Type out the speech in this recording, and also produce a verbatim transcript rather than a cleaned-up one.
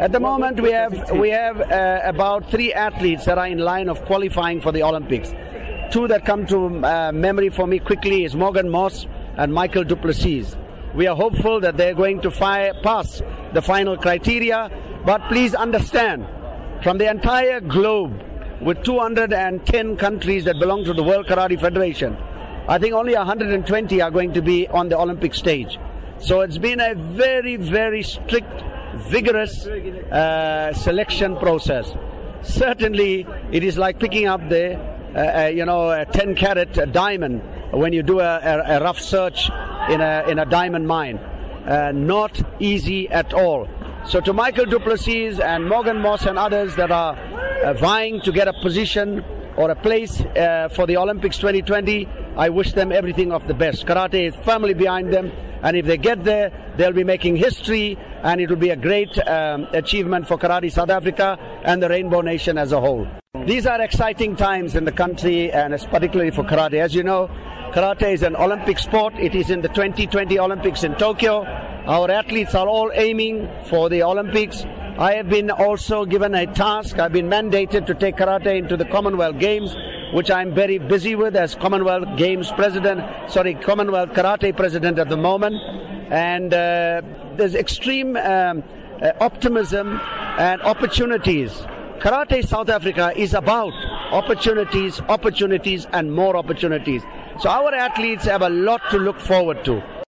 At the moment, we have we have uh, about three athletes that are in line of qualifying for the Olympics. Two that come to uh, memory for me quickly is Morgan Moss and Michael Duplessis. We are hopeful that they're going to fi- pass the final criteria, but please understand, from the entire globe, with two hundred ten countries that belong to the World Karate Federation, I think only one hundred twenty are going to be on the Olympic stage. So it's been a very, very strict, vigorous uh, selection process. Certainly, it is like picking up the, uh, uh, you know, a ten-carat diamond when you do a, a, a rough search in a in a diamond mine. Uh, not easy at all. So to Michael Duplessis and Morgan Moss and others that are uh, vying to get a position or a place uh, for the Olympics twenty twenty, I wish them everything of the best. Karate is firmly behind them, and if they get there, they'll be making history, and it will be a great um, achievement for Karate South Africa and the Rainbow Nation as a whole. These are exciting times in the country, and it's particularly for karate. As you know, karate is an Olympic sport. It is in the twenty twenty Olympics in Tokyo. Our athletes are all aiming for the Olympics. I have been also given a task. I've been mandated to take karate into the Commonwealth Games, which I'm very busy with as Commonwealth Games president, sorry, Commonwealth Karate president at the moment. And uh, there's extreme um, uh, optimism and opportunities. Karate South Africa is about opportunities, opportunities, and more opportunities. So our athletes have a lot to look forward to.